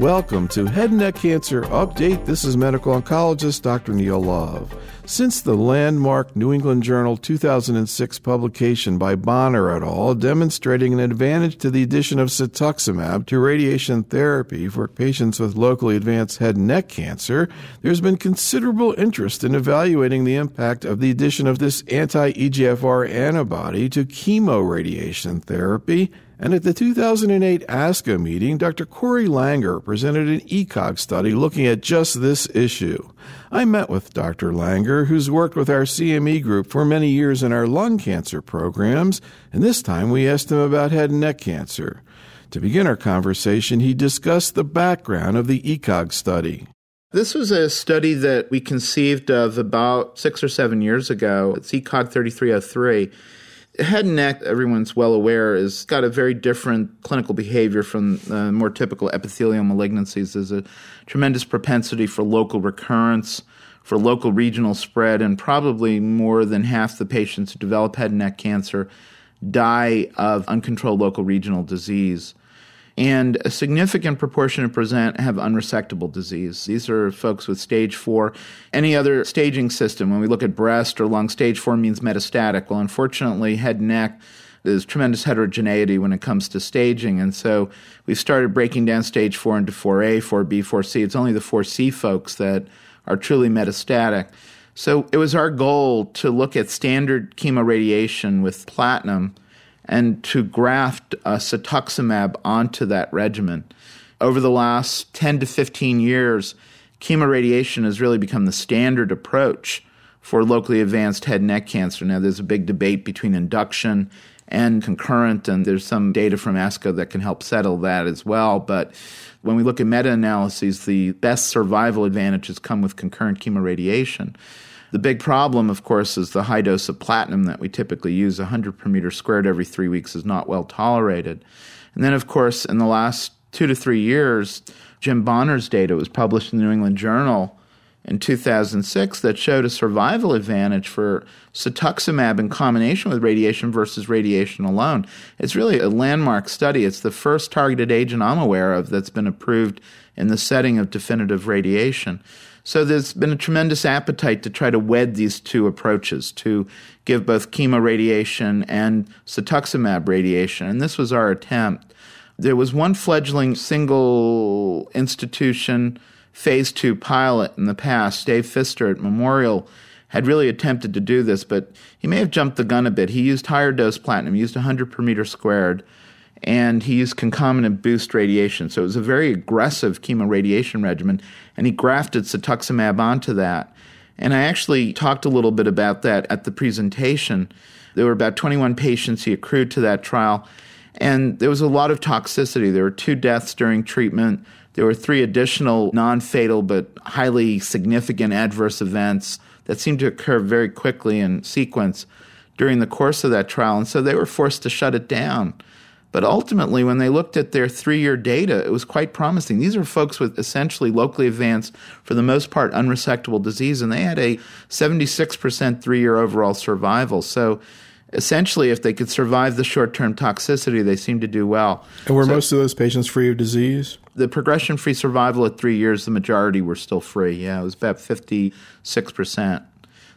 Welcome to Head and Neck Cancer Update. This is medical oncologist Dr. Neil Love. Since the landmark New England Journal 2006 publication by Bonner et al. Demonstrating an advantage to the addition of cetuximab to radiation therapy for patients with locally advanced head and neck cancer, there's been considerable interest in evaluating the impact of the addition of this anti-EGFR antibody to chemoradiation therapy. And at the 2008 ASCO meeting, Dr. Corey Langer presented an ECOG study looking at just this issue. I met with Dr. Langer, who's worked with our CME group for many years in our lung cancer programs, and this time we asked him about head and neck cancer. To begin our conversation, he discussed the background of the ECOG study. This was a study that we conceived of about 6 or 7 years ago. It's ECOG 3303. Head and neck, everyone's well aware, has got a very different clinical behavior from more typical epithelial malignancies. There's a tremendous propensity for local recurrence, for local regional spread, and probably more than half the patients who develop head and neck cancer die of uncontrolled local regional disease. And a significant proportion of present have unresectable disease. These are folks with stage 4. Any other staging system, when we look at breast or lung, stage 4 means metastatic. Well, unfortunately, head and neck, there's tremendous heterogeneity when it comes to staging. And so we've started breaking down stage 4 into 4A, 4B, 4C. It's only the 4C folks that are truly metastatic. So it was our goal to look at standard chemoradiation with platinum and to graft cetuximab onto that regimen. Over the last 10 to 15 years, chemoradiation has really become the standard approach for locally advanced head and neck cancer. Now, there's a big debate between induction and concurrent, and there's some data from ASCO that can help settle that as well. But when we look at meta-analyses, the best survival advantages come with concurrent chemoradiation. The big problem, of course, is the high dose of platinum that we typically use, 100 per meter squared every 3 weeks, is not well tolerated. And then, of course, in the last 2 to 3 years, Jim Bonner's data was published in the New England Journal in 2006 that showed a survival advantage for cetuximab in combination with radiation versus radiation alone. It's really a landmark study. It's the first targeted agent I'm aware of that's been approved in the setting of definitive radiation. So there's been a tremendous appetite to try to wed these two approaches, to give both chemoradiation and cetuximab radiation, and this was our attempt. There was one fledgling single institution phase 2 pilot in the past. Dave Pfister at Memorial had really attempted to do this, but he may have jumped the gun a bit. He used higher dose platinum, he used 100 per meter squared, and he used concomitant boost radiation. So it was a very aggressive chemoradiation regimen, and he grafted cetuximab onto that. And I actually talked a little bit about that at the presentation. There were about 21 patients he accrued to that trial, and there was a lot of toxicity. There were 2 deaths during treatment. There were 3 additional non-fatal but highly significant adverse events that seemed to occur very quickly in sequence during the course of that trial, and so they were forced to shut it down. But ultimately, when they looked at their 3-year data, it was quite promising. These are folks with essentially locally advanced, for the most part, unresectable disease, and they had a 76% 3-year overall survival. So essentially, if they could survive the short-term toxicity, they seemed to do well. And were most of those patients free of disease? The progression-free survival at 3 years, the majority were still free. Yeah, it was about 56%.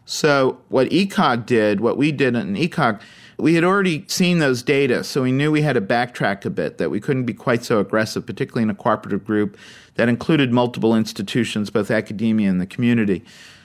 So what ECOG did, what we did in ECOG, we had already seen those data, so we knew we had to backtrack a bit, that we couldn't be quite so aggressive, particularly in a cooperative group that included multiple institutions, both academia and the community.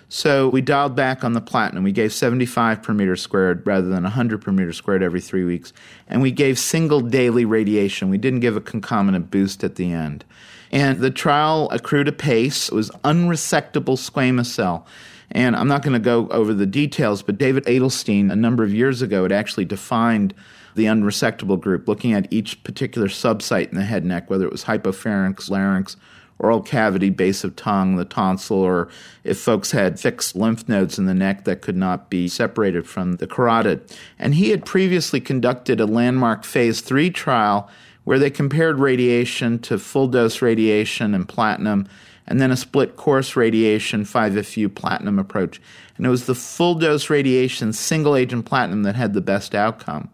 So we dialed back on the platinum. We gave 75 per meter squared rather than 100 per meter squared every 3 weeks, and we gave single daily radiation. We didn't give a concomitant boost at the end. And the trial accrued a pace. It was unresectable squamous cell. And I'm not going to go over the details, but David Adelstein, a number of years ago, had actually defined the unresectable group, looking at each particular subsite in the head and neck, whether it was hypopharynx, larynx, oral cavity, base of tongue, the tonsil, or if folks had fixed lymph nodes in the neck that could not be separated from the carotid. And he had previously conducted a landmark phase 3 trial where they compared radiation to full-dose radiation and platinum, and then a split-course radiation 5-FU platinum approach. And it was the full-dose radiation single-agent platinum that had the best outcome.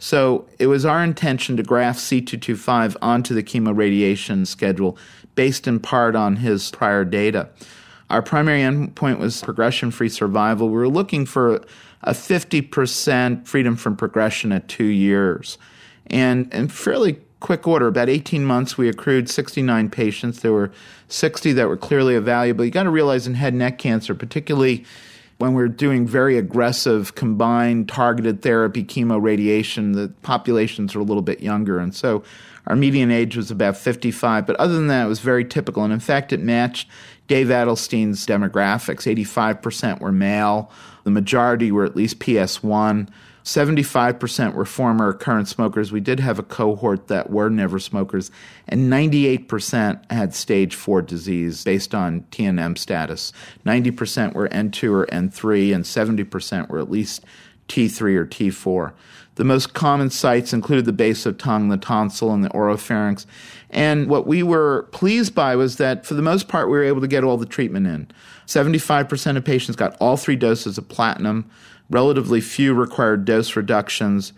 So it was our intention to graft C225 onto the chemoradiation schedule based in part on his prior data. Our primary endpoint was progression-free survival. We were looking for a 50% freedom from progression at 2 years. And in fairly quick order, about 18 months, we accrued 69 patients. There were 60 that were clearly evaluable. You got to realize in head and neck cancer, particularly when we're doing very aggressive combined targeted therapy, chemo, radiation, the populations are a little bit younger. And so our median age was about 55. But other than that, it was very typical. And in fact, it matched Dave Adelstein's demographics. 85% were male. The majority were at least PS1. 75% were former or current smokers. We did have a cohort that were never smokers. And 98% had stage 4 disease based on TNM status. 90% were N2 or N3, and 70% were at least T3 or T4. The most common sites included the base of tongue, the tonsil, and the oropharynx. And what we were pleased by was that, for the most part, we were able to get all the treatment in. 75% of patients got all 3 doses of platinum. Relatively few required dose reductions.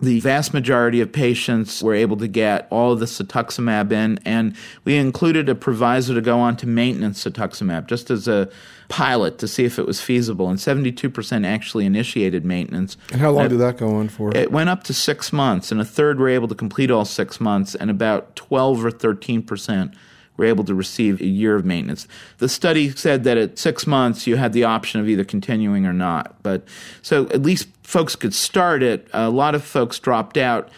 The vast majority of patients were able to get all of the cetuximab in, and we included a proviso to go on to maintenance cetuximab, just as a pilot to see if it was feasible, and 72% actually initiated maintenance. And how long did that go on for? It went up to 6 months, and a third were able to complete all 6 months, and about 12 or 13% were able to receive a year of maintenance. The study said that at 6 months, you had the option of either continuing or not. But so at least folks could start it. A lot of folks dropped out,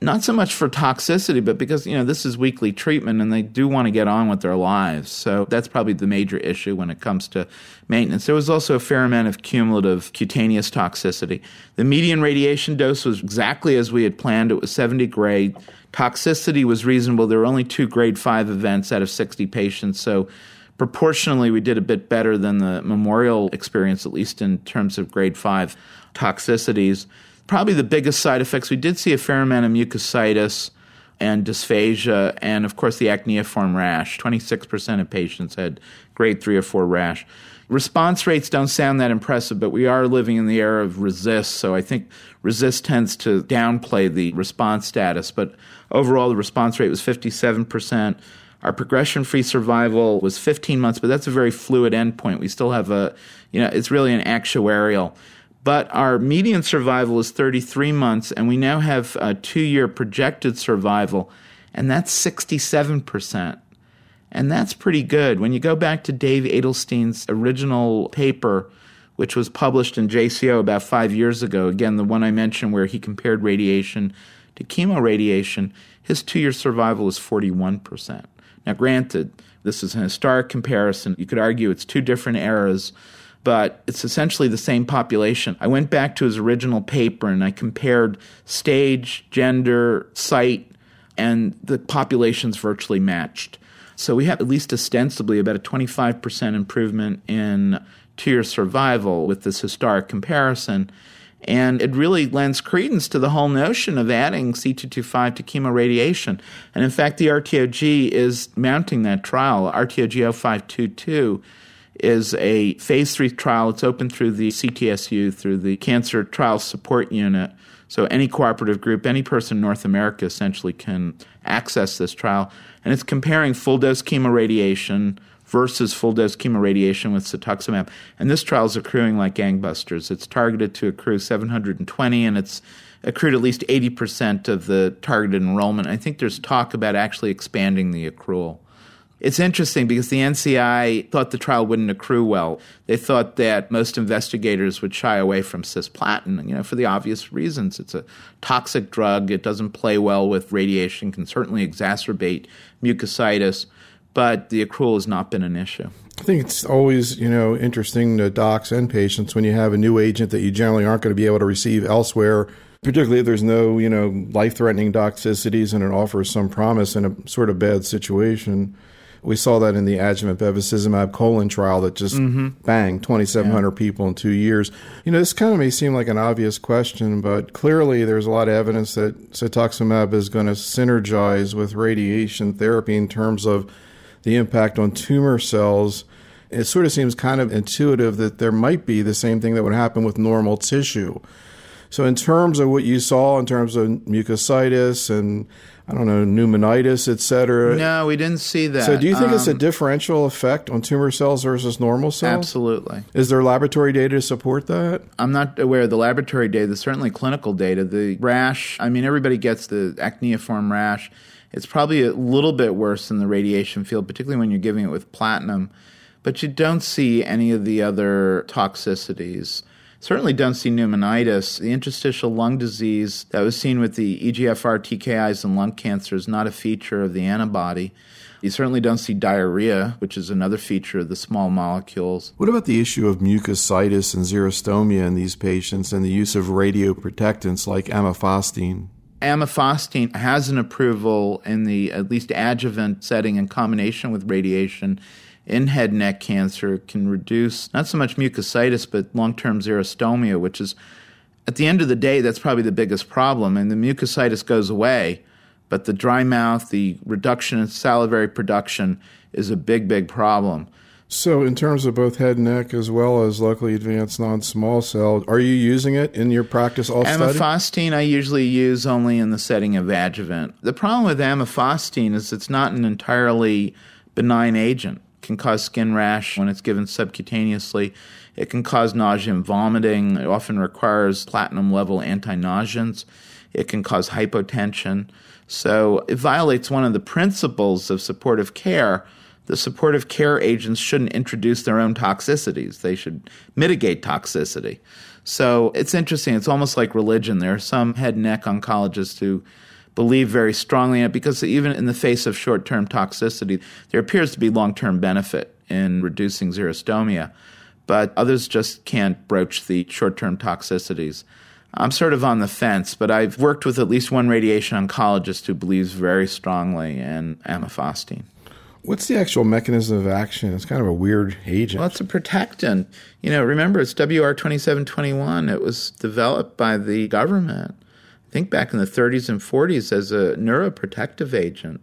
not so much for toxicity, but because, this is weekly treatment and they do want to get on with their lives. So that's probably the major issue when it comes to maintenance. There was also a fair amount of cumulative cutaneous toxicity. The median radiation dose was exactly as we had planned. It was 70 gray. Toxicity was reasonable. There were only 2 grade 5 events out of 60 patients, so proportionally we did a bit better than the Memorial experience, at least in terms of grade 5 toxicities. Probably the biggest side effects, we did see a fair amount of mucositis and dysphagia, and of course the acneiform rash. 26% of patients had grade 3 or 4 rash. Response rates don't sound that impressive, but we are living in the era of RECIST, so I think RECIST tends to downplay the response status. But overall, the response rate was 57%. Our progression-free survival was 15 months, but that's a very fluid endpoint. We still have it's really an actuarial. But our median survival is 33 months, and we now have a 2-year projected survival, and that's 67%. And that's pretty good. When you go back to Dave Adelstein's original paper, which was published in JCO about 5 years ago, again, the one I mentioned where he compared radiation to chemoradiation, his 2-year survival is 41%. Now, granted, this is an historic comparison. You could argue it's 2 different eras, but it's essentially the same population. I went back to his original paper and I compared stage, gender, site, and the populations virtually matched. So we have at least ostensibly about a 25% improvement in 2-year survival with this historic comparison. And it really lends credence to the whole notion of adding C225 to chemoradiation. And in fact, the RTOG is mounting that trial. RTOG 0522 is a phase 3 trial. It's open through the CTSU, through the Cancer Trial Support Unit. So any cooperative group, any person in North America essentially can access this trial. And it's comparing full-dose chemoradiation versus full-dose chemoradiation with cetuximab. And this trial is accruing like gangbusters. It's targeted to accrue 720, and it's accrued at least 80% of the targeted enrollment. I think there's talk about actually expanding the accrual. It's interesting because the NCI thought the trial wouldn't accrue well. They thought that most investigators would shy away from cisplatin, for the obvious reasons. It's a toxic drug. It doesn't play well with radiation, can certainly exacerbate mucositis, but the accrual has not been an issue. I think it's always, interesting to docs and patients when you have a new agent that you generally aren't going to be able to receive elsewhere, particularly if there's no, life-threatening toxicities and it offers some promise in a sort of bad situation. We saw that in the adjuvant bevacizumab colon trial that just bang, 2,700 people in 2 years. This kind of may seem like an obvious question, but clearly there's a lot of evidence that cetuximab is going to synergize with radiation therapy in terms of the impact on tumor cells. It sort of seems kind of intuitive that there might be the same thing that would happen with normal tissue. So in terms of what you saw, in terms of mucositis and, I don't know, pneumonitis, et cetera. No, we didn't see that. So do you think it's a differential effect on tumor cells versus normal cells? Absolutely. Is there laboratory data to support that? I'm not aware of the laboratory data. There's certainly clinical data. The rash, I mean, everybody gets the acneiform rash. It's probably a little bit worse in the radiation field, particularly when you're giving it with platinum. But you don't see any of the other toxicities. Certainly don't see pneumonitis. The interstitial lung disease that was seen with the EGFR TKIs and lung cancer is not a feature of the antibody. You certainly don't see diarrhea, which is another feature of the small molecules. What about the issue of mucositis and xerostomia in these patients and the use of radioprotectants like amifostine? Amifostine has an approval in the at least adjuvant setting in combination with radiation. In head neck cancer, can reduce not so much mucositis, but long-term xerostomia, which is, at the end of the day, that's probably the biggest problem. And the mucositis goes away, but the dry mouth, the reduction in salivary production is a big, big problem. So in terms of both head and neck as well as locally advanced non-small cell, are you using it in your practice all study? Amifostine I usually use only in the setting of adjuvant. The problem with amifostine is it's not an entirely benign agent. Can cause skin rash when it's given subcutaneously. It can cause nausea and vomiting. It often requires platinum-level anti-nauseants. It can cause hypotension. So it violates one of the principles of supportive care. The supportive care agents shouldn't introduce their own toxicities. They should mitigate toxicity. So it's interesting. It's almost like religion. There are some head and neck oncologists who believe very strongly in it because even in the face of short-term toxicity, there appears to be long-term benefit in reducing xerostomia, but others just can't broach the short-term toxicities. I'm sort of on the fence, but I've worked with at least one radiation oncologist who believes very strongly in amifostine. What's the actual mechanism of action? It's kind of a weird agent. Well, it's a protectant. You know, remember, it's WR2721. It was developed by the government. I think back in the 30s and 40s as a neuroprotective agent.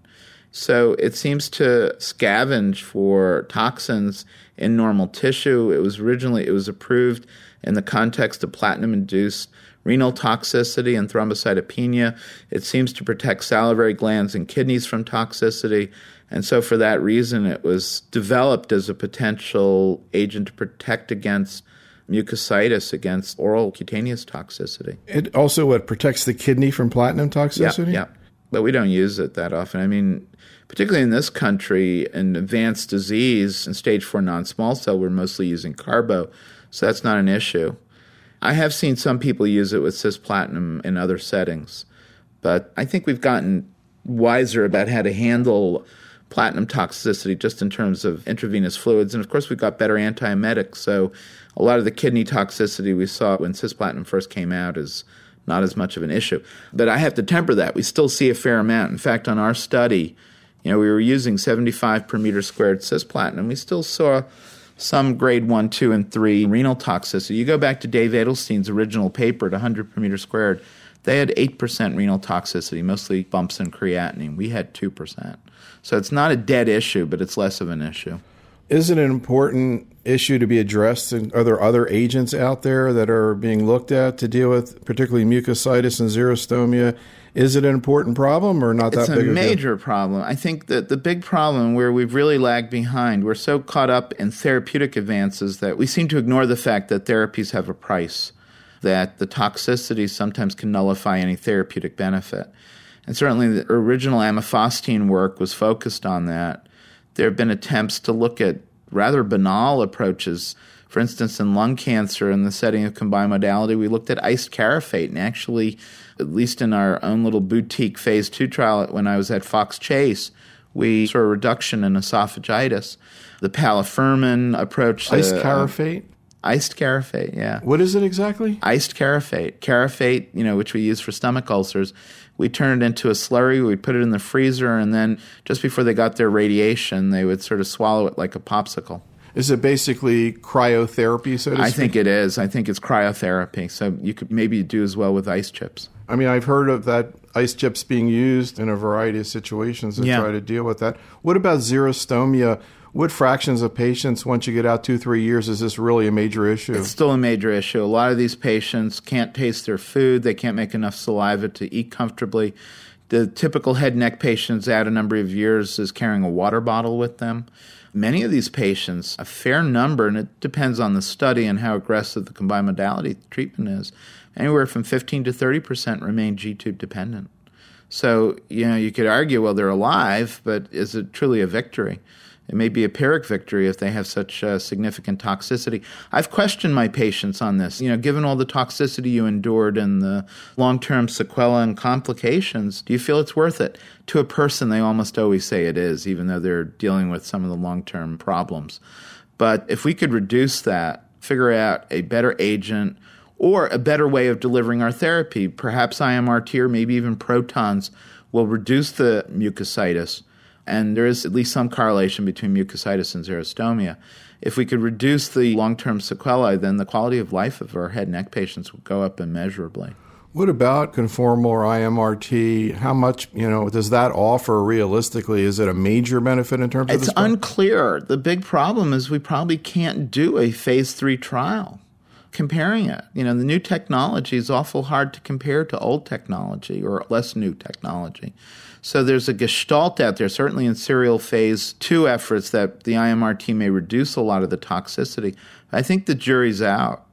So it seems to scavenge for toxins in normal tissue. It was approved in the context of platinum-induced renal toxicity and thrombocytopenia. It seems to protect salivary glands and kidneys from toxicity. And so for that reason, it was developed as a potential agent to protect against mucositis, against oral cutaneous toxicity. It also protects the kidney from platinum toxicity? Yeah, but we don't use it that often. I mean, particularly in this country, in advanced disease and stage 4 non-small cell, we're mostly using carbo, so that's not an issue. I have seen some people use it with cisplatin in other settings, but I think we've gotten wiser about how to handle platinum toxicity just in terms of intravenous fluids. And, of course, we got better antiemetics. So a lot of the kidney toxicity we saw when cisplatin first came out is not as much of an issue. But I have to temper that. We still see a fair amount. In fact, on our study, you know, we were using 75 per meter squared cisplatin, and we still saw some grade 1, 2, and 3 renal toxicity. You go back to Dave Adelstein's original paper at 100 per meter squared, they had 8% renal toxicity, mostly bumps and creatinine. We had 2%. So it's not a dead issue, but it's less of an issue. Is it an important issue to be addressed? And are there other agents out there that are being looked at to deal with, particularly mucositis and xerostomia? Is it an important problem or not that big a deal? It's a major problem. I think that the big problem where we've really lagged behind, we're so caught up in therapeutic advances that we seem to ignore the fact that therapies have a price, that the toxicity sometimes can nullify any therapeutic benefit. And certainly the original amifostine work was focused on that. There have been attempts to look at rather banal approaches. For instance, in lung cancer, in the setting of combined modality, we looked at iced caraffate. And actually, at least in our own little boutique phase 2 trial when I was at Fox Chase, we saw a reduction in esophagitis. The palifermin approach. Iced caraffate? Iced caraffate, yeah. What is it exactly? Iced caraffate. Caraffate, you know, which we use for stomach ulcers. We turn it into a slurry, we put it in the freezer, and then just before they got their radiation, they would sort of swallow it like a popsicle. Is it basically cryotherapy, so to speak? I think it is. I think it's cryotherapy. So you could maybe do as well with ice chips. I mean, I've heard of that ice chips being used in a variety of situations to try to deal with that. What about xerostomia? what fractions of patients, once you get out 2-3 years, is this really a major issue? It's still a major issue. A lot of these patients can't taste their food. They can't make enough saliva to eat comfortably. The typical head and neck patients out a number of years is carrying a water bottle with them. Many of these patients, a fair number, and it depends on the study and how aggressive the combined modality treatment is, anywhere from 15 to 30% remain G-tube dependent. So, you could argue, well, they're alive, but is it truly a victory? It may be a pyrrhic victory if they have such significant toxicity. I've questioned my patients on this. Given all the toxicity you endured and the long-term sequelae and complications, do you feel it's worth it? To a person, they almost always say it is, even though they're dealing with some of the long-term problems. But if we could reduce that, figure out a better agent or a better way of delivering our therapy, perhaps IMRT or maybe even protons will reduce the mucositis. And there is at least some correlation between mucositis and xerostomia. If we could reduce the long-term sequelae, then the quality of life of our head and neck patients would go up immeasurably. What about conformal or IMRT? How much, does that offer realistically? Is it a major benefit in terms of this? It's unclear. The big problem is we probably can't do a phase 3 trial comparing it. The new technology is awful hard to compare to old technology or less new technology. So there's a gestalt out there, certainly in serial phase 2 efforts, that the IMRT may reduce a lot of the toxicity. I think the jury's out.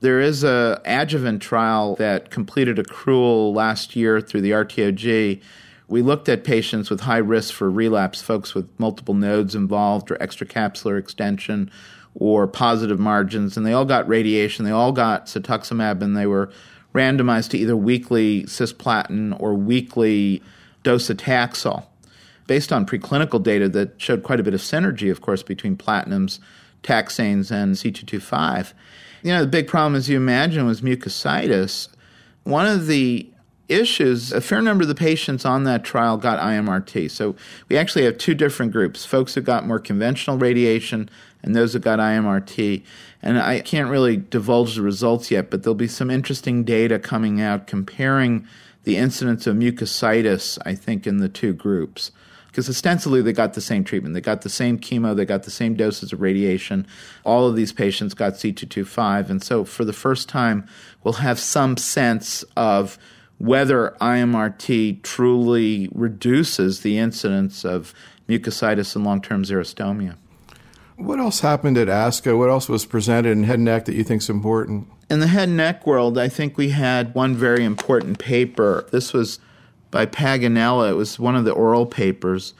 There is a adjuvant trial that completed accrual last year through the RTOG. We looked at patients with high risk for relapse, folks with multiple nodes involved or extracapsular extension or positive margins, and they all got radiation. They all got cetuximab, and they were randomized to either weekly cisplatin or weekly docetaxel, based on preclinical data that showed quite a bit of synergy, of course, between platinums, taxanes, and C225. The big problem, as you imagine, was mucositis. One of the issues, a fair number of the patients on that trial got IMRT. So we actually have two different groups, folks who got more conventional radiation and those who got IMRT. And I can't really divulge the results yet, but there'll be some interesting data coming out comparing the incidence of mucositis, I think, in the two groups. Because ostensibly they got the same treatment. They got the same chemo. They got the same doses of radiation. All of these patients got C225. And so for the first time, we'll have some sense of whether IMRT truly reduces the incidence of mucositis and long-term xerostomia. What else happened at ASCO? What else was presented in head and neck that you think is important? In the head and neck world, I think we had one very important paper. This was by Paganella. It was one of the oral papers.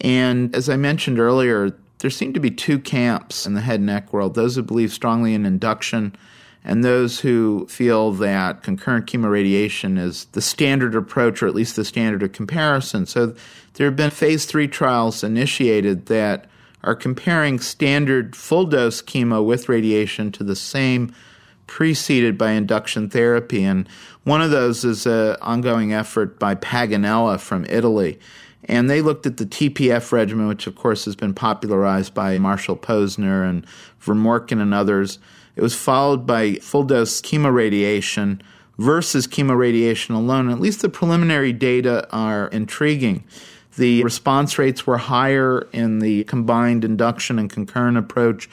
And as I mentioned earlier, there seem to be two camps in the head and neck world, those who believe strongly in induction and those who feel that concurrent chemoradiation is the standard approach, or at least the standard of comparison. So there have been phase 3 trials initiated that are comparing standard full-dose chemo with radiation to the same preceded by induction therapy. And one of those is an ongoing effort by Paganella from Italy. And they looked at the TPF regimen, which, of course, has been popularized by Marshall Posner and Vermorken and others. It was followed by full-dose chemoradiation versus chemoradiation alone. And at least the preliminary data are intriguing. The response rates were higher in the combined induction and concurrent approach.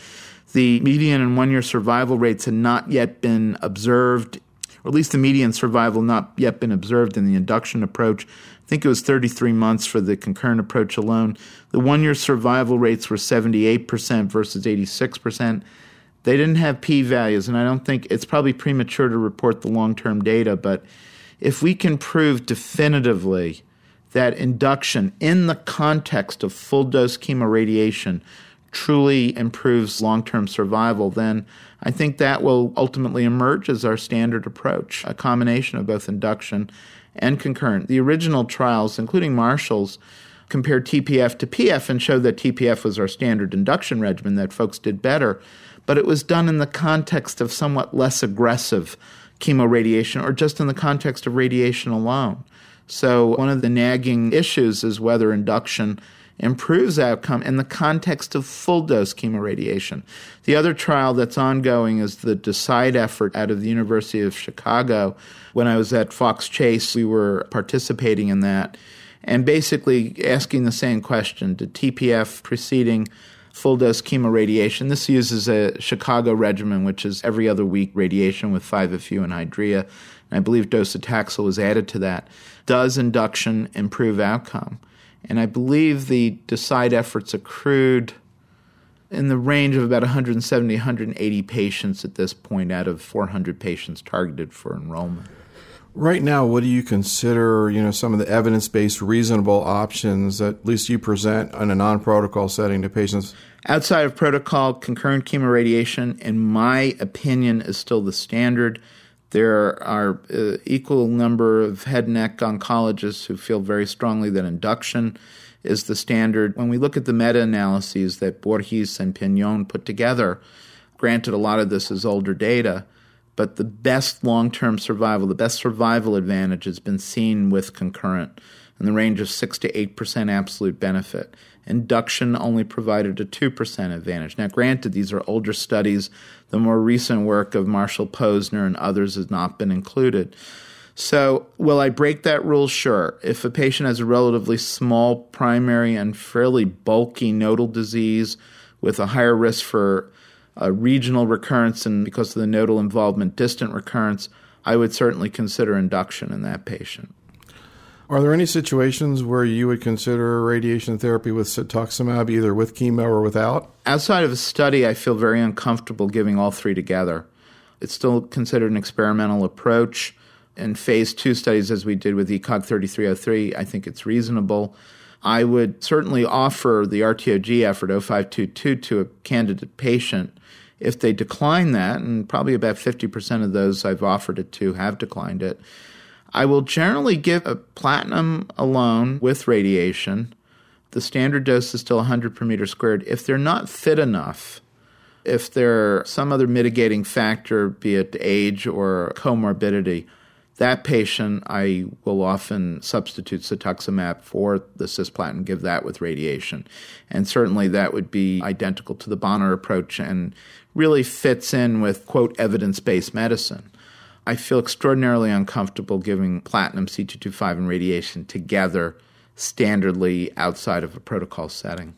The median and 1-year survival rates had not yet been observed, or at least the median survival not yet been observed in the induction approach. I think it was 33 months for the concurrent approach alone. The 1-year survival rates were 78% versus 86%. They didn't have p-values, and I don't think it's probably premature to report the long-term data, but if we can prove definitively that induction in the context of full-dose chemoradiation truly improves long-term survival, then I think that will ultimately emerge as our standard approach, a combination of both induction and concurrent. The original trials, including Marshall's, compared TPF to PF and showed that TPF was our standard induction regimen, that folks did better, but it was done in the context of somewhat less aggressive chemoradiation or just in the context of radiation alone. So one of the nagging issues is whether induction improves outcome in the context of full-dose chemoradiation. The other trial that's ongoing is the DECIDE effort out of the University of Chicago. When I was at Fox Chase, we were participating in that and basically asking the same question. Did TPF preceding full-dose chemoradiation. This uses a Chicago regimen, which is every other week radiation with 5-FU and hydrea. And I believe docetaxel was added to that. Does induction improve outcome? And I believe the DECIDE efforts accrued in the range of about 170, 180 patients at this point out of 400 patients targeted for enrollment. Right now, what do you consider, some of the evidence-based reasonable options that at least you present in a non-protocol setting to patients? Outside of protocol, concurrent chemoradiation, in my opinion, is still the standard. There are equal number of head and neck oncologists who feel very strongly that induction is the standard. When we look at the meta-analyses that Borges and Pignon put together, granted a lot of this is older data, but the best long-term survival, the best survival advantage has been seen with concurrent in the range of 6 to 8% absolute benefit. Induction only provided a 2% advantage. Now, granted, these are older studies. The more recent work of Marshall Posner and others has not been included. So will I break that rule? Sure. If a patient has a relatively small primary and fairly bulky nodal disease with a higher risk for regional recurrence and, because of the nodal involvement, distant recurrence, I would certainly consider induction in that patient. Are there any situations where you would consider radiation therapy with cetuximab, either with chemo or without? Outside of a study, I feel very uncomfortable giving all three together. It's still considered an experimental approach. In phase 2 studies, as we did with ECOG 3303, I think it's reasonable. I would certainly offer the RTOG effort 0522 to a candidate patient. If they decline that, and probably about 50% of those I've offered it to have declined it, I will generally give a platinum alone with radiation. The standard dose is still 100 per meter squared. If they're not fit enough, if they're some other mitigating factor, be it age or comorbidity, that patient, I will often substitute cetuximab for the cisplatin, give that with radiation. And certainly that would be identical to the Bonner approach and really fits in with, quote, evidence-based medicine. I feel extraordinarily uncomfortable giving platinum, C225, and radiation together standardly outside of a protocol setting.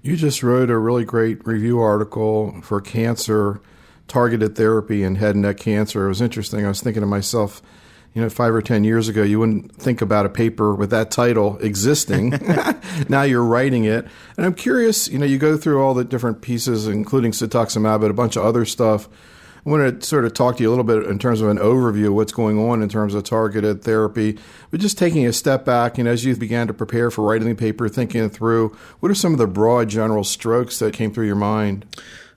You just wrote a really great review article for cancer targeted therapy in head and neck cancer. It was interesting. I was thinking to myself, 5 or 10 years ago, you wouldn't think about a paper with that title existing. Now you're writing it. And I'm curious, you go through all the different pieces, including cetuximab, but a bunch of other stuff. I want to sort of talk to you a little bit in terms of an overview of what's going on in terms of targeted therapy. But just taking a step back, as you began to prepare for writing the paper, thinking it through, what are some of the broad general strokes that came through your mind?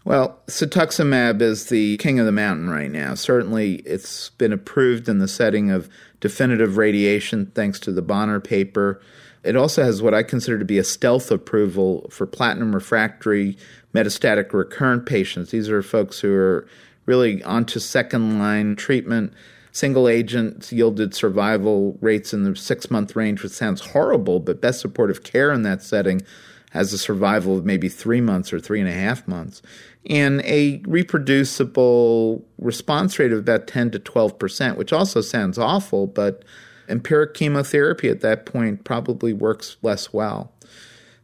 Well, cetuximab is the king of the mountain right now. Certainly, it's been approved in the setting of definitive radiation thanks to the Bonner paper. It also has what I consider to be a stealth approval for platinum refractory metastatic recurrent patients. These are folks who are really onto second-line treatment. Single agents yielded survival rates in the 6-month range, which sounds horrible, but best supportive care in that setting has a survival of maybe 3 months or 3.5 months, and a reproducible response rate of about 10 to 12%, which also sounds awful, but empiric chemotherapy at that point probably works less well.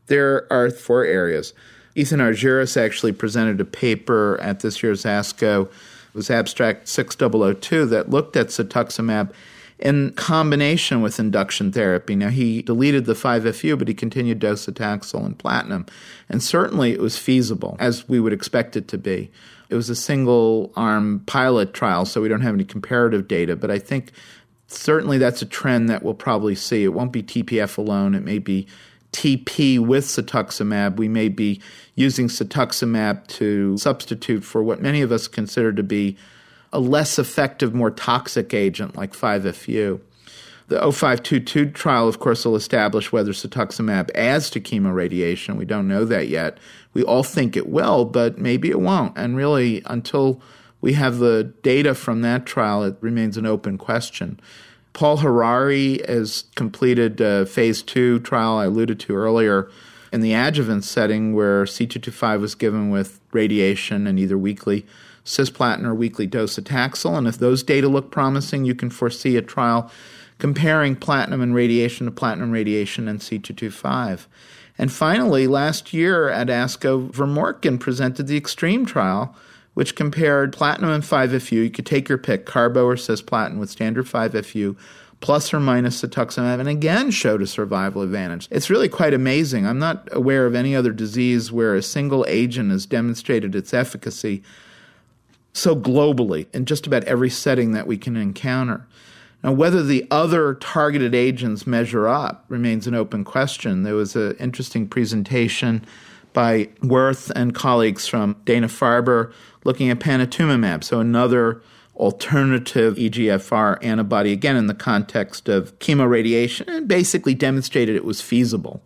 There are 4 areas. Ethan Argyris actually presented a paper at this year's ASCO. It was abstract 6002 that looked at cetuximab in combination with induction therapy. Now, he deleted the 5-FU, but he continued docetaxel and platinum. And certainly it was feasible, as we would expect it to be. It was a single-arm pilot trial, so we don't have any comparative data. But I think certainly that's a trend that we'll probably see. It won't be TPF alone. It may be TP with cetuximab. We may be using cetuximab to substitute for what many of us consider to be a less effective, more toxic agent like 5-FU. The 0522 trial, of course, will establish whether cetuximab adds to chemoradiation. We don't know that yet. We all think it will, but maybe it won't. And really, until we have the data from that trial, it remains an open question. Paul Harari has completed a phase 2 trial I alluded to earlier in the adjuvant setting where C225 was given with radiation and either weekly cisplatin or weekly docetaxel. And if those data look promising, you can foresee a trial comparing platinum radiation and C225. And finally, last year at ASCO, Vermorken presented the EXTREME trial, which compared platinum and 5-FU. You could take your pick, carbo or cisplatin with standard 5-FU, plus or minus cetuximab, and again showed a survival advantage. It's really quite amazing. I'm not aware of any other disease where a single agent has demonstrated its efficacy so globally in just about every setting that we can encounter. Now, whether the other targeted agents measure up remains an open question. There was an interesting presentation by Wirth and colleagues from Dana-Farber looking at panitumumab, so another alternative EGFR antibody, again in the context of chemoradiation, and basically demonstrated it was feasible.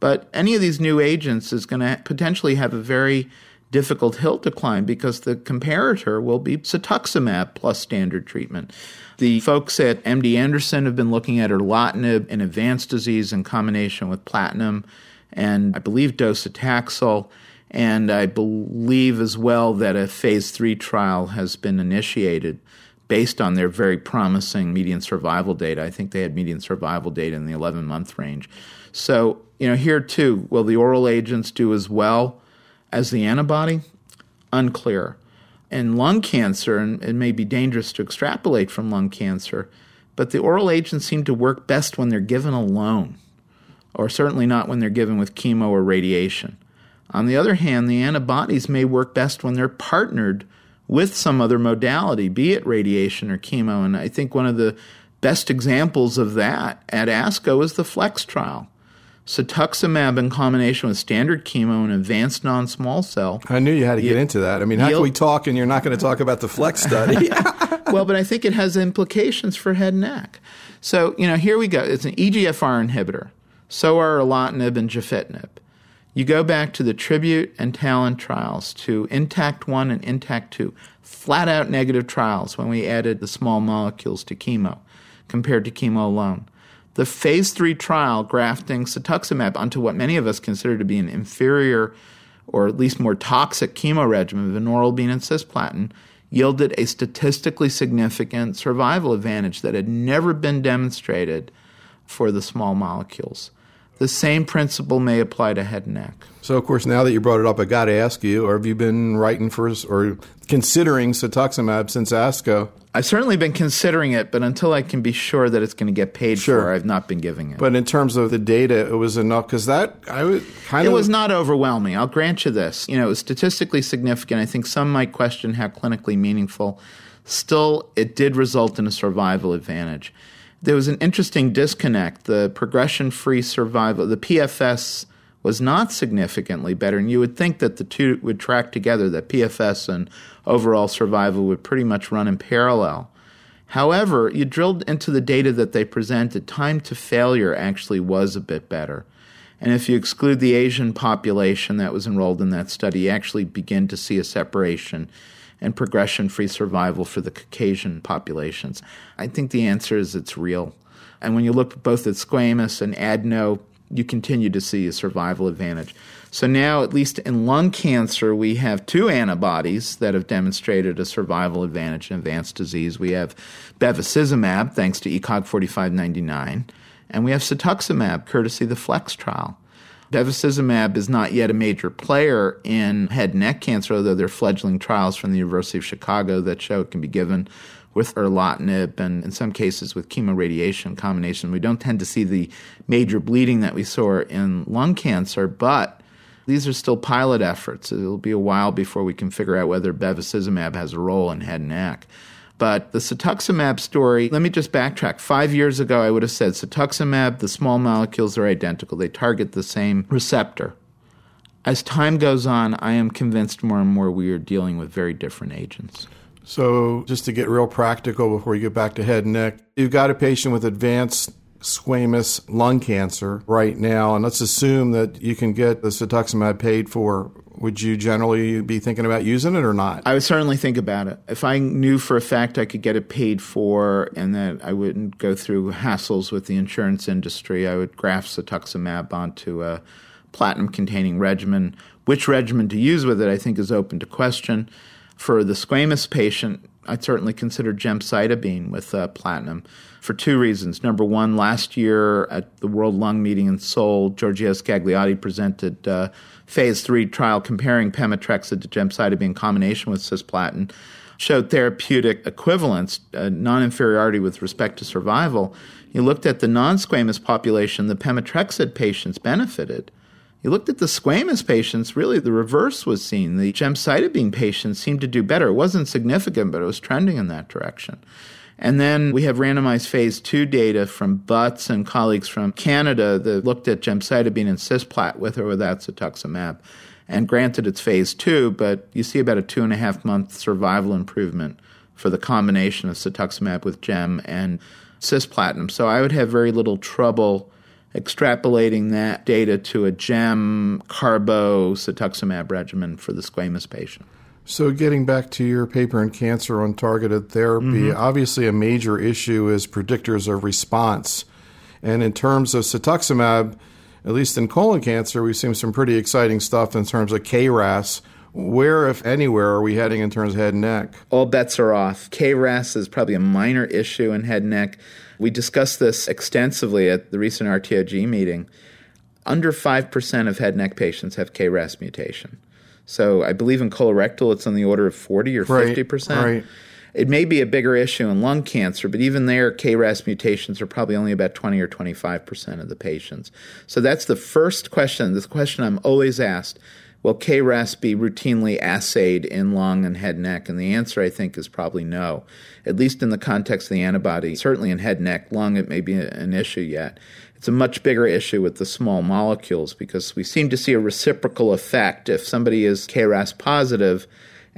But any of these new agents is going to potentially have a very difficult hill to climb because the comparator will be cetuximab plus standard treatment. The folks at MD Anderson have been looking at erlotinib in advanced disease in combination with platinum and I believe docetaxel. And I believe as well that a phase 3 trial has been initiated based on their very promising median survival data. I think they had median survival data in the 11-month range. So, here too, will the oral agents do as well as the antibody? Unclear. In lung cancer, and it may be dangerous to extrapolate from lung cancer, but the oral agents seem to work best when they're given alone, or certainly not when they're given with chemo or radiation. On the other hand, the antibodies may work best when they're partnered with some other modality, be it radiation or chemo. And I think one of the best examples of that at ASCO is the FLEX trial. Cetuximab in combination with standard chemo and advanced non-small cell. I knew you had to get into that. I mean, how can we talk and you're not going to talk about the FLEX study? Well, but I think it has implications for head and neck. So, here we go. It's an EGFR inhibitor. So are erlotinib and gefitinib. You go back to the Tribute and Talon trials, to Intact 1 and Intact 2, flat-out negative trials when we added the small molecules to chemo compared to chemo alone. The phase 3 trial grafting cetuximab onto what many of us consider to be an inferior or at least more toxic chemo regimen, vinorelbine and cisplatin, yielded a statistically significant survival advantage that had never been demonstrated for the small molecules. The same principle may apply to head and neck. So, of course, now that you brought it up, I got to ask you, have you been writing for or considering cetuximab since ASCO? I've certainly been considering it, but until I can be sure that it's going to get paid for, I've not been giving it. But in terms of the data, it was enough because it was not overwhelming. I'll grant you this. It was statistically significant. I think some might question how clinically meaningful. Still, it did result in a survival advantage. There was an interesting disconnect. The progression-free survival, the PFS was not significantly better, and you would think that the two would track together, that PFS and overall survival would pretty much run in parallel. However, you drilled into the data that they presented, time to failure actually was a bit better. And if you exclude the Asian population that was enrolled in that study, you actually begin to see a separation and progression-free survival for the Caucasian populations. I think the answer is it's real. And when you look both at squamous and adeno, you continue to see a survival advantage. So now, at least in lung cancer, we have two antibodies that have demonstrated a survival advantage in advanced disease. We have bevacizumab, thanks to ECOG 4599, and we have cetuximab, courtesy of the FLEX trial. Bevacizumab is not yet a major player in head and neck cancer, although there are fledgling trials from the University of Chicago that show it can be given with erlotinib and in some cases with chemoradiation combination. We don't tend to see the major bleeding that we saw in lung cancer, but these are still pilot efforts. It'll be a while before we can figure out whether bevacizumab has a role in head and neck. But the cetuximab story, let me just backtrack. 5 years ago, I would have said cetuximab, the small molecules are identical. They target the same receptor. As time goes on, I am convinced more and more we are dealing with very different agents. So just to get real practical before you get back to head and neck, you've got a patient with advanced squamous lung cancer right now, and let's assume that you can get the cetuximab paid for. Would you generally be thinking about using it or not? I would certainly think about it. If I knew for a fact I could get it paid for and that I wouldn't go through hassles with the insurance industry, I would graft cetuximab onto a platinum-containing regimen. Which regimen to use with it, I think, is open to question. For the squamous patient, I'd certainly consider gemcitabine with platinum for two reasons. Number one, last year at the World Lung Meeting in Seoul, Georgios Gagliotti presented phase 3 trial comparing pemetrexed to gemcitabine in combination with cisplatin, showed therapeutic equivalence, non-inferiority with respect to survival. You looked at the non-squamous population, the pemetrexed patients benefited. You looked at the squamous patients, really the reverse was seen. The gemcitabine patients seemed to do better. It wasn't significant, but it was trending in that direction. And then we have randomized phase 2 data from Butts and colleagues from Canada that looked at gemcitabine and cisplat with or without cetuximab. And granted, it's phase 2, but you see about a 2.5-month survival improvement for the combination of cetuximab with gem and cisplatin. So I would have very little trouble extrapolating that data to a gem, carbo, cetuximab regimen for the squamous patient. So getting back to your paper in Cancer on Targeted Therapy, obviously a major issue is predictors of response. And in terms of cetuximab, at least in colon cancer, we've seen some pretty exciting stuff in terms of KRAS. Where, if anywhere, are we heading in terms of head and neck? All bets are off. KRAS is probably a minor issue in head and neck. We discussed this extensively at the recent RTOG meeting. Under 5% of head and neck patients have KRAS mutation. So I believe in colorectal it's on the order of 40 or 50%. Right. It may be a bigger issue in lung cancer, but even there, KRAS mutations are probably only about 20 or 25% of the patients. So that's the first question, the question I'm always asked, will KRAS be routinely assayed in lung and head and neck? And the answer, I think, is probably no, at least in the context of the antibody. Certainly in head and neck, lung, it may be an issue yet. It's a much bigger issue with the small molecules because we seem to see a reciprocal effect. If somebody is KRAS positive,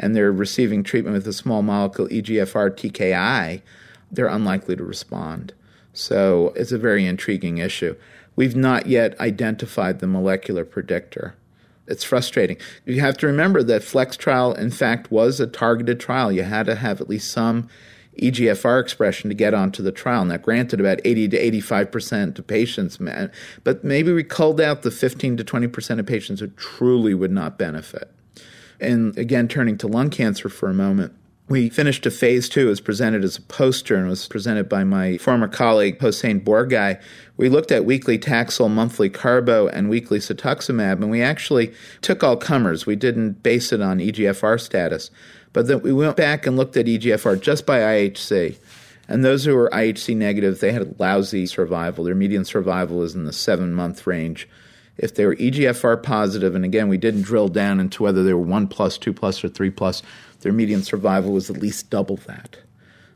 and they're receiving treatment with a small molecule EGFR TKI, they're unlikely to respond. So it's a very intriguing issue. We've not yet identified the molecular predictor. It's frustrating. You have to remember that FLEX trial, in fact, was a targeted trial. You had to have at least some EGFR expression to get onto the trial. Now, granted, about 80 to 85% of patients, but maybe we culled out the 15 to 20% of patients who truly would not benefit. And again, turning to lung cancer for a moment, we finished a phase 2. It was presented as a poster and was presented by my former colleague, Hossein Borgai. We looked at weekly Taxol, monthly Carbo, and weekly cetuximab, and we actually took all comers. We didn't base it on EGFR status. But then we went back and looked at EGFR just by IHC. And those who were IHC negative, they had a lousy survival. Their median survival is in the 7-month range. If they were EGFR positive, and again, we didn't drill down into whether they were 1+, 2+, or 3+, their median survival was at least double that.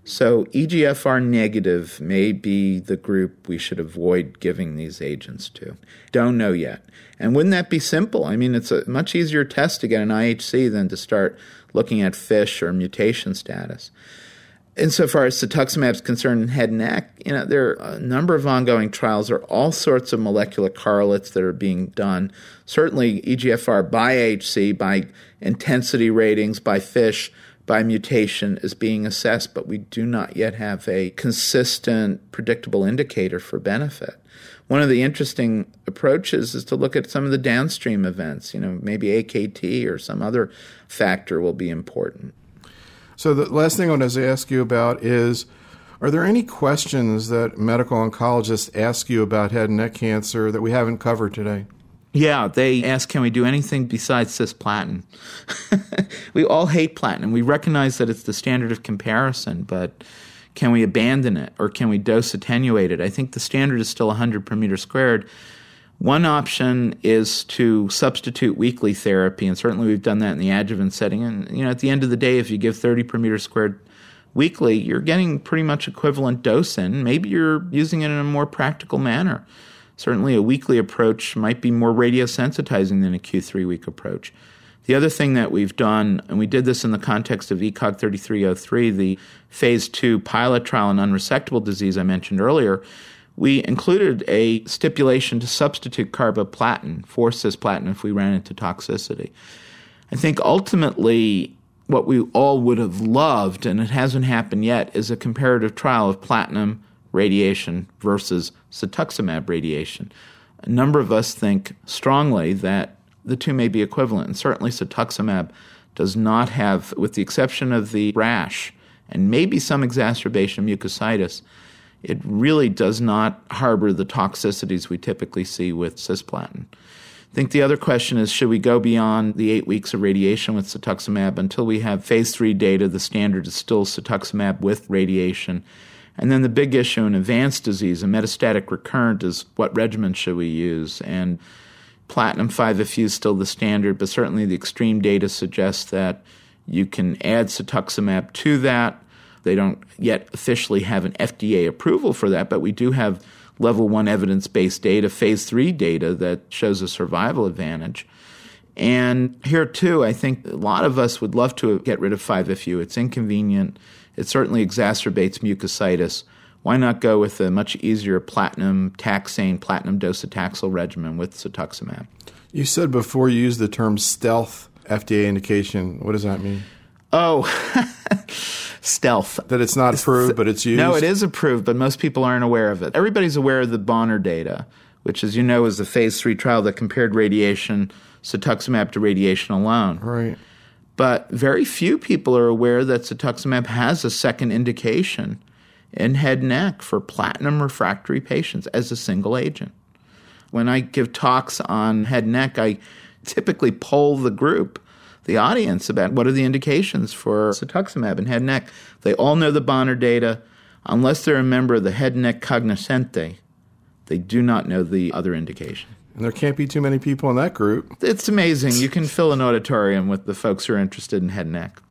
So EGFR negative may be the group we should avoid giving these agents to. Don't know yet. And wouldn't that be simple? I mean, it's a much easier test to get an IHC than to start looking at FISH or mutation status. Insofar as cetuximab is concerned in head and neck, there are a number of ongoing trials. There are all sorts of molecular correlates that are being done. Certainly EGFR by IHC, by intensity ratings, by FISH, by mutation is being assessed, but we do not yet have a consistent, predictable indicator for benefit. One of the interesting approaches is to look at some of the downstream events. Maybe AKT or some other factor will be important. So the last thing I want to ask you about is, are there any questions that medical oncologists ask you about head and neck cancer that we haven't covered today? Yeah, they ask, can we do anything besides cisplatin? We all hate platinum. We recognize that it's the standard of comparison, but can we abandon it or can we dose attenuate it? I think the standard is still 100 per meter squared. One option is to substitute weekly therapy, and certainly we've done that in the adjuvant setting. And, at the end of the day, if you give 30 per meter squared weekly, you're getting pretty much equivalent dose in. Maybe you're using it in a more practical manner. Certainly a weekly approach might be more radiosensitizing than a Q3-week approach. The other thing that we've done, and we did this in the context of ECOG 3303, the phase 2 pilot trial in unresectable disease I mentioned earlier, we included a stipulation to substitute carboplatin for cisplatin if we ran into toxicity. I think ultimately what we all would have loved, and it hasn't happened yet, is a comparative trial of platinum radiation versus cetuximab radiation. A number of us think strongly that the two may be equivalent, and certainly cetuximab does not have, with the exception of the rash and maybe some exacerbation of mucositis, it really does not harbor the toxicities we typically see with cisplatin. I think the other question is, should we go beyond the 8 weeks of radiation with cetuximab? Until we have phase 3 data, the standard is still cetuximab with radiation. And then the big issue in advanced disease and metastatic recurrent is what regimen should we use? And platinum 5-FU is still the standard, but certainly the extreme data suggests that you can add cetuximab to that. They don't yet officially have an FDA approval for that, but we do have level 1 evidence-based data, phase 3 data that shows a survival advantage. And here, too, I think a lot of us would love to get rid of 5-FU. It's inconvenient. It certainly exacerbates mucositis. Why not go with a much easier platinum taxane, platinum docetaxel regimen with cetuximab? You said before you used the term stealth FDA indication. What does that mean? Oh, stealth. That it's not approved, but it's used? No, it is approved, but most people aren't aware of it. Everybody's aware of the Bonner data, which, as you know, is the phase 3 trial that compared radiation, cetuximab, to radiation alone. Right. But very few people are aware that cetuximab has a second indication in head and neck for platinum refractory patients as a single agent. When I give talks on head and neck, I typically poll the group, the audience, about what are the indications for cetuximab in head and neck. They all know the Bonner data. Unless they're a member of the head and neck cognoscente, they do not know the other indication. And there can't be too many people in that group. It's amazing. You can fill an auditorium with the folks who are interested in head and neck.